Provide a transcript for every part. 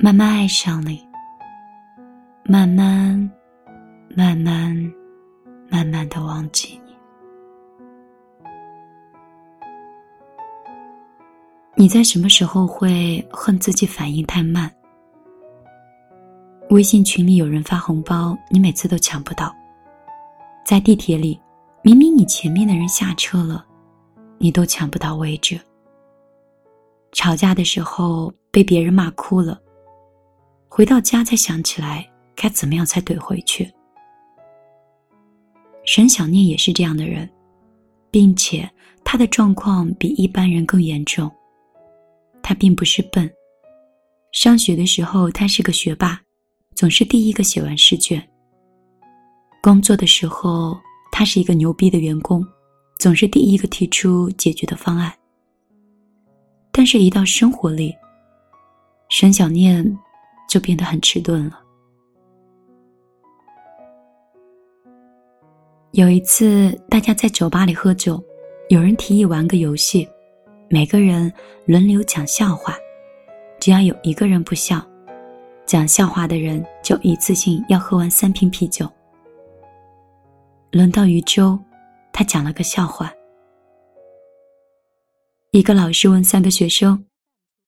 慢慢爱上你，慢慢的忘记你。你在什么时候会恨自己反应太慢？微信群里有人发红包，你每次都抢不到。在地铁里，明明你前面的人下车了，你都抢不到位置。吵架的时候被别人骂哭了，回到家才想起来该怎么样才怼回去。沈小念也是这样的人，并且她的状况比一般人更严重。她并不是笨，上学的时候她是个学霸，总是第一个写完试卷。工作的时候她是一个牛逼的员工，总是第一个提出解决的方案。但是一到生活里，沈小念就变得很迟钝了。有一次大家在酒吧里喝酒，有人提议玩个游戏，每个人轮流讲笑话，只要有一个人不笑，讲笑话的人就一次性要喝完3瓶啤酒。轮到余周，他讲了个笑话。一个老师问3个学生，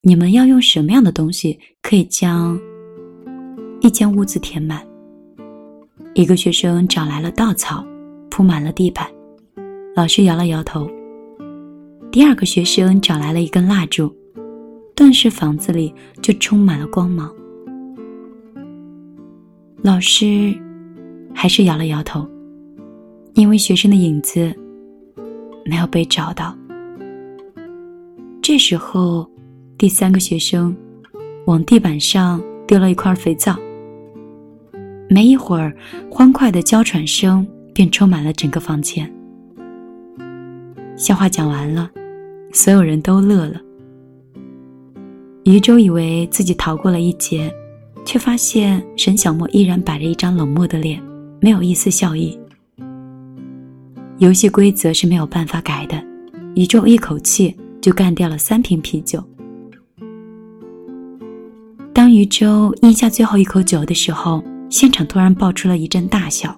你们要用什么样的东西可以将一间屋子填满？一个学生找来了稻草，铺满了地板，老师摇了摇头。第2个学生找来了一根蜡烛，顿时房子里就充满了光芒。老师还是摇了摇头，因为学生的影子没有被找到。这时候第3个学生往地板上丢了一块肥皂，没一会儿，欢快的娇喘声便充满了整个房间。笑话讲完了，所有人都乐了。余周以为自己逃过了一劫，却发现沈小莫依然摆着一张冷漠的脸，没有一丝笑意。游戏规则是没有办法改的，余周一口气就干掉了3瓶啤酒。当余周咽下最后一口酒的时候，现场突然爆出了一阵大笑。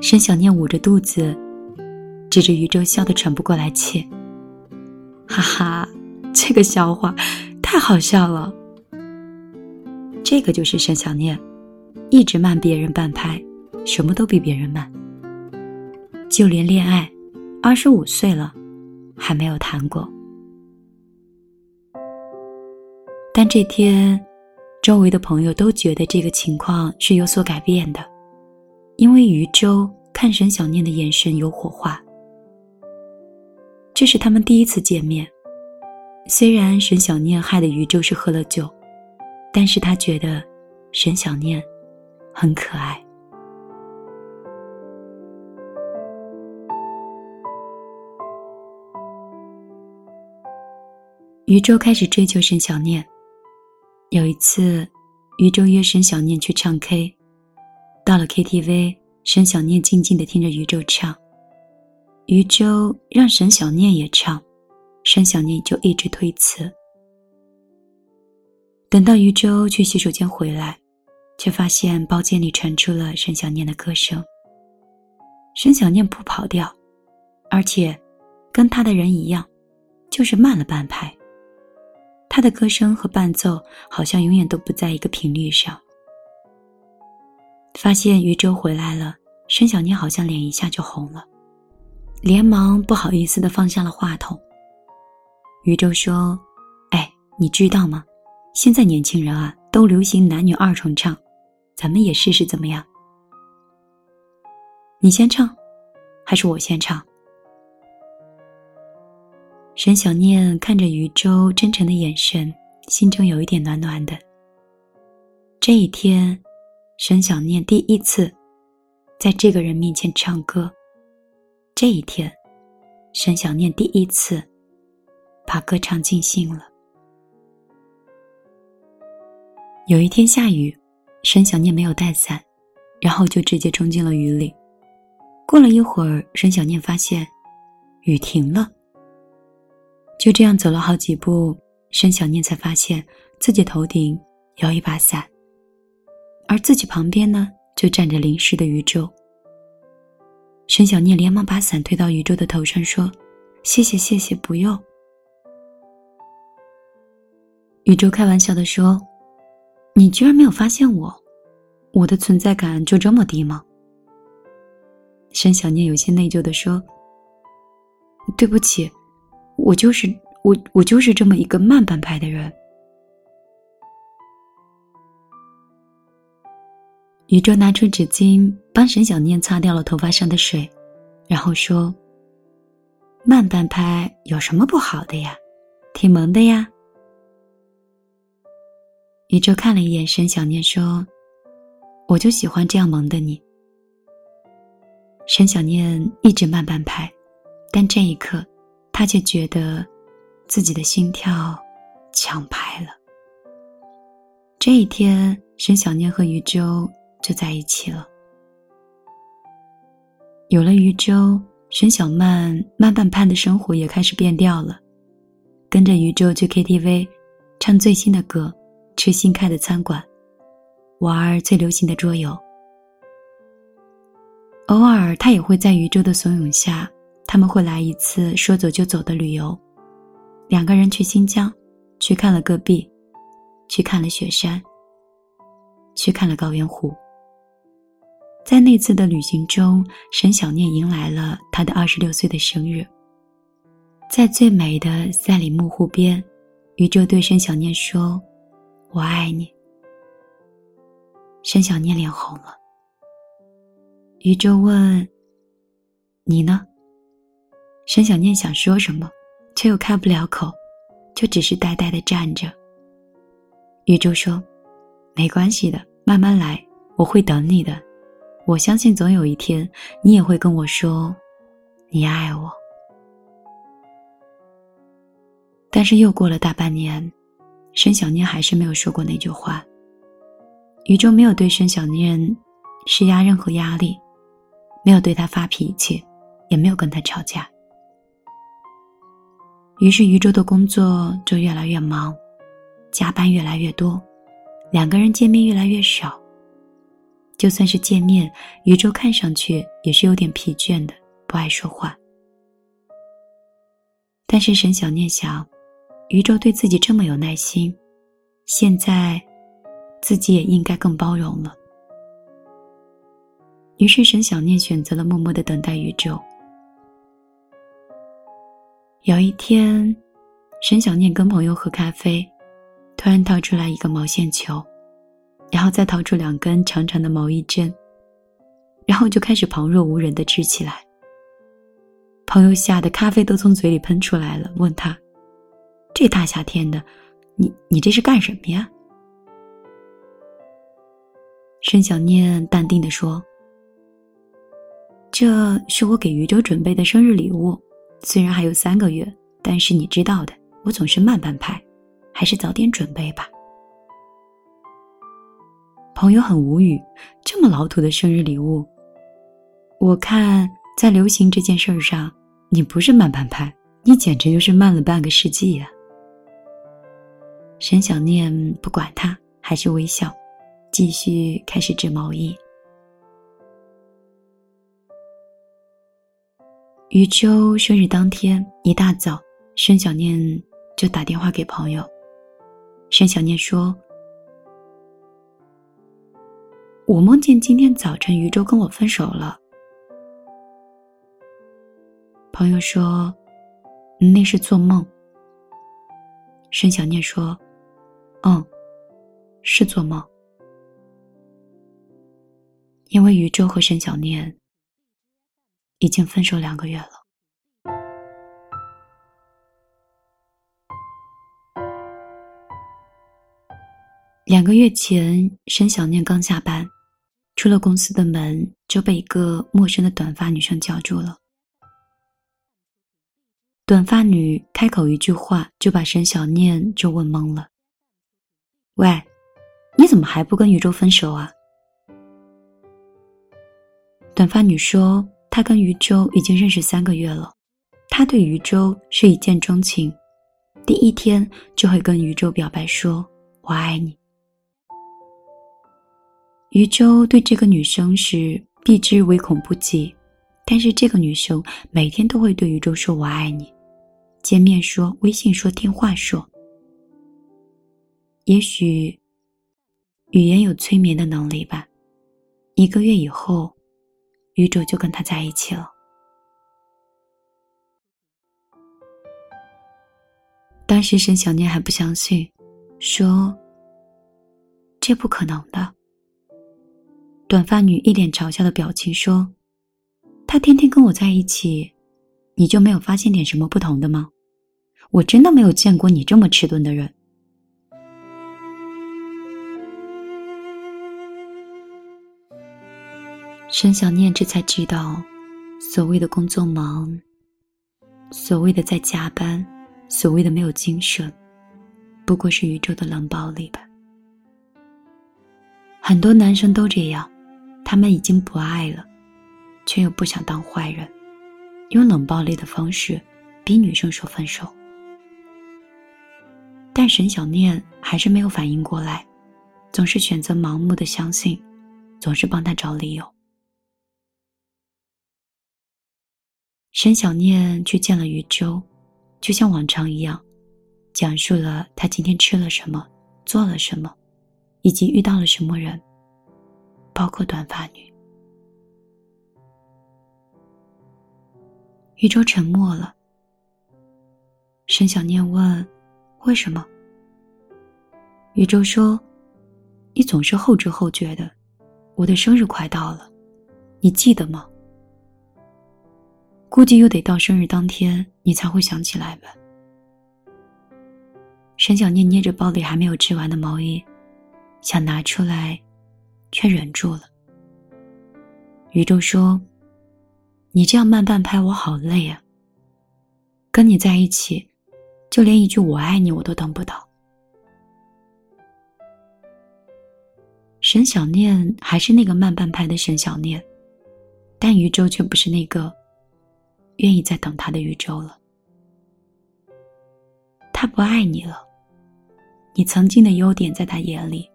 沈小念捂着肚子，指着余周笑得喘不过来气。哈哈，这个笑话太好笑了。这个就是沈小念，一直慢别人半拍，什么都比别人慢。就连恋爱，25岁了，还没有谈过。但这天周围的朋友都觉得这个情况是有所改变的，因为余周看沈小念的眼神有火花。这是他们第一次见面，虽然沈小念害的余周是喝了酒，但是他觉得沈小念很可爱。余周开始追求沈小念。有一次，余周约沈小念去唱 K， 到了 KTV， 沈小念静静地听着余周唱，余周让沈小念也唱，沈小念就一直推辞。等到余周去洗手间回来，却发现包间里传出了沈小念的歌声。沈小念不跑掉，而且跟他的人一样，就是慢了半拍。他的歌声和伴奏好像永远都不在一个频率上。发现余周回来了，沈小念好像脸一下就红了，连忙不好意思地放下了话筒。余周说，哎，你知道吗？现在年轻人啊，都流行男女2重唱，咱们也试试怎么样？你先唱，还是我先唱？沈小念看着余周真诚的眼神，心中有一点暖暖的。这一天，沈小念第一次在这个人面前唱歌。这一天，沈小念第一次把歌唱尽兴了。有一天下雨，沈小念没有带伞，然后就直接冲进了雨里。过了一会儿，沈小念发现雨停了。就这样走了好几步，沈小念才发现自己头顶有一把伞，而自己旁边呢，就站着淋湿的余舟。沈小念连忙把伞推到余舟的头上说：谢谢，不用。余舟开玩笑地说：你居然没有发现我的存在感就这么低吗？沈小念有些内疚地说：对不起，我就是这么一个慢半拍的人。余舟拿出纸巾帮沈小念擦掉了头发上的水，然后说：慢半拍有什么不好的呀，挺萌的呀。余舟看了一眼沈小念说：我就喜欢这样萌的你。沈小念一直慢半拍，但这一刻她却觉得自己的心跳抢拍了。这一天，沈小念和余舟就在一起了。有了余舟，沈小曼慢半拍的生活也开始变调了，跟着余舟去 KTV 唱最新的歌，吃新开的餐馆，玩最流行的桌游。偶尔他也会在余舟的怂恿下，他们会来一次说走就走的旅游，两个人去新疆，去看了戈壁，去看了雪山，去看了高原湖。在那次的旅行中，沈小念迎来了她的26岁的生日。在最美的赛里木湖边，余舟对沈小念说：我爱你。沈小念脸红了。余舟问：你呢？沈小念想说什么，却又开不了口，就只是呆呆地站着。余舟说：没关系的，慢慢来，我会等你的。我相信总有一天你也会跟我说你爱我。但是又过了大半年，沈小念还是没有说过那句话。余舟没有对沈小念施压任何压力，没有对她发脾气，也没有跟她吵架。于是余舟的工作就越来越忙，加班越来越多，两个人见面越来越少。就算是见面，余舟看上去也是有点疲倦的，不爱说话。但是沈小念想，余舟对自己这么有耐心，现在自己也应该更包容了。于是沈小念选择了默默地等待余舟。有一天，沈小念跟朋友喝咖啡，突然掏出来一个毛线球，然后再掏出两根长长的毛衣针，然后就开始旁若无人地织起来。朋友吓得咖啡都从嘴里喷出来了，问他：这大夏天的，你这是干什么呀？沈小念淡定地说：这是我给余舟准备的生日礼物，虽然还有3个月，但是你知道的，我总是慢半拍，还是早点准备吧。朋友很无语，这么老土的生日礼物，我看在流行这件事上，你不是慢半拍，你简直就是慢了半个世纪啊。沈小念不管他，还是微笑，继续开始织毛衣。余舟生日当天一大早，沈小念就打电话给朋友。沈小念说：我梦见今天早晨余舟跟我分手了。朋友说：那是做梦。沈小念说：是做梦。因为余舟和沈小念已经分手2个月了。2个月前，沈小念刚下班，出了公司的门就被一个陌生的短发女生叫住了。短发女开口一句话就把沈小念就问懵了：喂，你怎么还不跟余舟分手啊？短发女说她跟余舟已经认识3个月了，她对余舟是一见钟情，第一天就会跟渔舟表白说我爱你。渔舟对这个女生是避之唯恐不及，但是这个女生每天都会对渔舟说我爱你，见面说，微信说，电话说。也许语言有催眠的能力吧，1个月以后渔舟就跟他在一起了。当时沈小念还不相信，说这不可能的。短发女一脸嘲笑的表情说，他天天跟我在一起，你就没有发现点什么不同的吗？我真的没有见过你这么迟钝的人。沈小念这才知道，所谓的工作忙，所谓的在加班，所谓的没有精神，不过是宇宙的冷暴力吧。很多男生都这样，他们已经不爱了，却又不想当坏人，用冷暴力的方式逼女生说分手。但沈小念还是没有反应过来，总是选择盲目的相信，总是帮他找理由。沈小念去见了渔舟，就像往常一样，讲述了他今天吃了什么，做了什么，以及遇到了什么人，包括短发女。渔舟沉默了。沈小念问，为什么？渔舟说，你总是后知后觉的，我的生日快到了，你记得吗？估计又得到生日当天你才会想起来吧。沈小念捏着包里还没有织完的毛衣，想拿出来却忍住了。宇宙说，你这样慢半拍我好累啊，跟你在一起就连一句我爱你我都等不到。沈小念还是那个慢半拍的沈小念，但宇宙却不是那个愿意再等他的宇宙了。他不爱你了，你曾经的优点在他眼里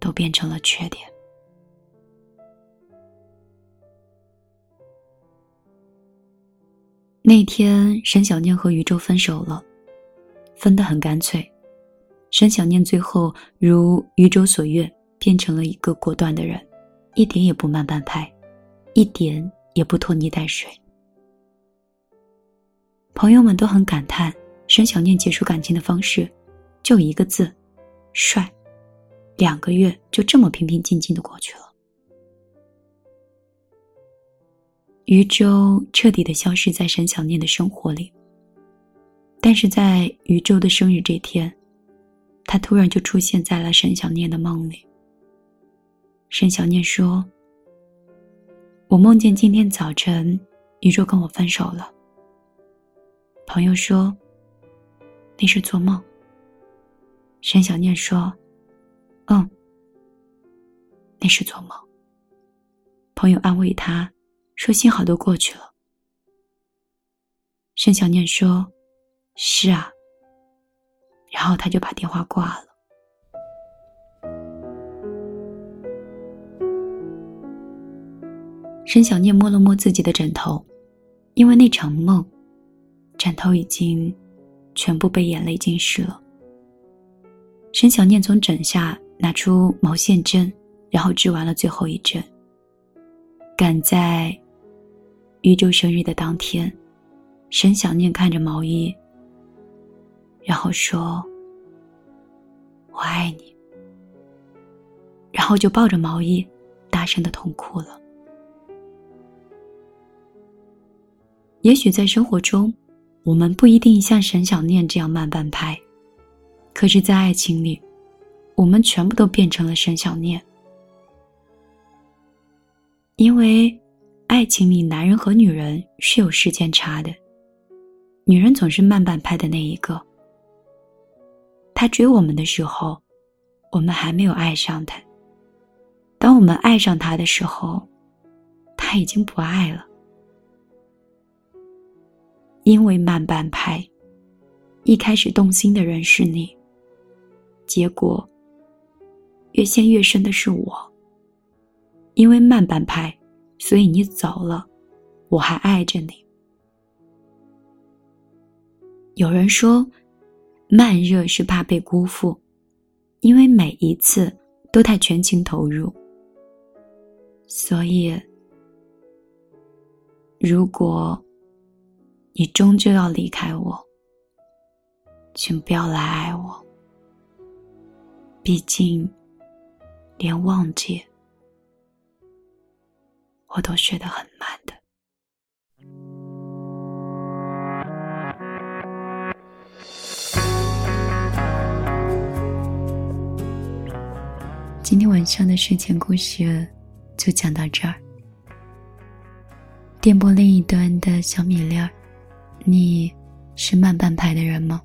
都变成了缺点。那天沈小念和宇宙分手了，分得很干脆。沈小念最后如宇宙所愿，变成了一个果断的人，一点也不慢半拍，一点也不拖泥带水。朋友们都很感叹沈小念结束感情的方式就一个字，帅。2个月就这么平平静静的过去了。渔舟彻底的消失在沈小念的生活里，但是在渔舟的生日这天，他突然就出现在了沈小念的梦里。沈小念说，我梦见今天早晨宇宙跟我分手了。朋友说，那是做梦。沈小念说，那是做梦。朋友安慰他说，幸好都过去了。沈小念说，是啊。然后他就把电话挂了。沈小念摸了摸自己的枕头，因为那场梦，枕头已经全部被眼泪浸湿了。沈小念从枕下拿出毛线针，然后织完了最后一针，赶在渔舟生日的当天。沈小念看着毛衣，然后说，我爱你，然后就抱着毛衣大声的痛哭了。也许在生活中我们不一定像沈小念这样慢半拍，可是在爱情里，我们全部都变成了沈小念。因为爱情里男人和女人是有时间差的，女人总是慢半拍的那一个。他追我们的时候，我们还没有爱上他，当我们爱上他的时候，他已经不爱了。因为慢半拍，一开始动心的人是你，结果越陷越深的是我。因为慢半拍，所以你走了，我还爱着你。有人说慢热是怕被辜负，因为每一次都太全情投入。所以如果你终究要离开我，请不要来爱我，毕竟连忘记我都学得很慢的。今天晚上的睡前故事就讲到这儿。电波另一端的小米粒儿，你是慢半拍的人吗？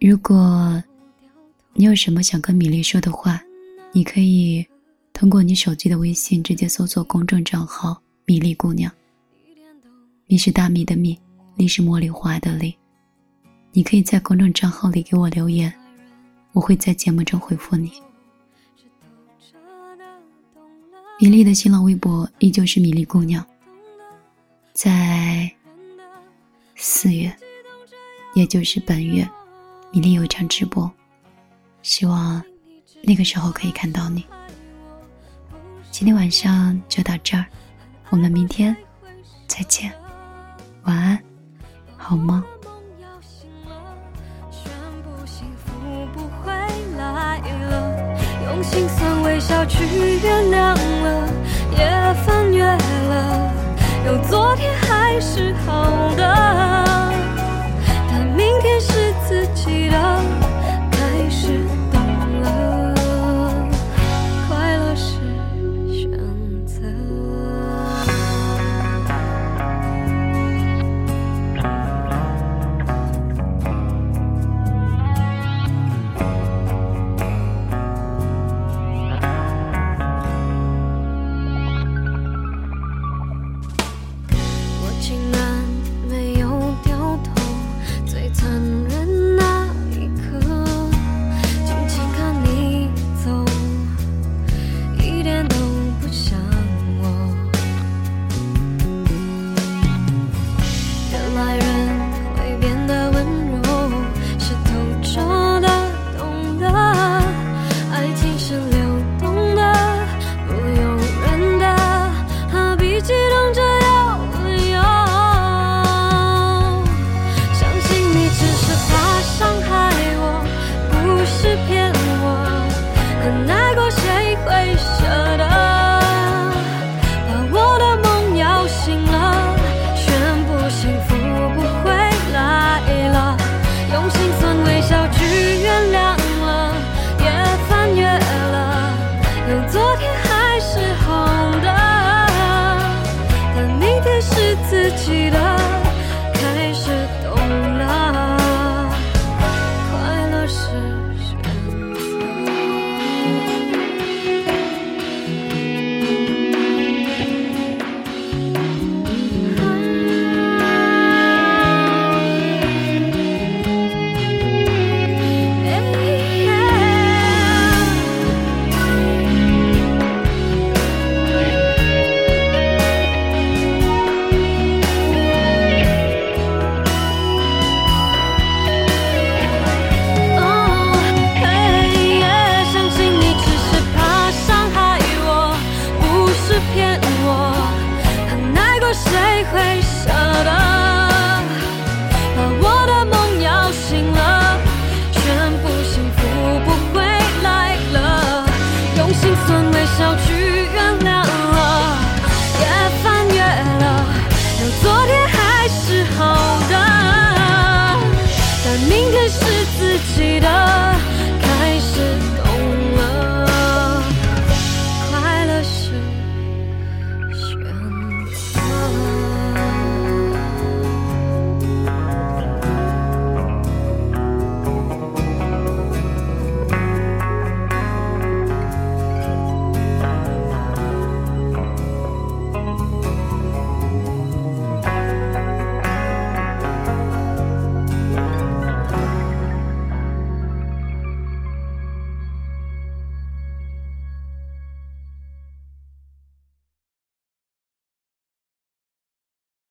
如果你有什么想跟米粒说的话，你可以通过你手机的微信直接搜索公众账号米粒姑娘，米是大米的米，粒是茉莉花的粒。你可以在公众账号里给我留言，我会在节目中回复你。米粒的新浪微博依旧是米粒姑娘。在4月，也就是本月，米粒有一场直播，希望那个时候可以看到你。今天晚上就到这儿，我们明天再见，晚安，好梦。用心酸微笑去原谅了，也翻越了，有昨天还是好。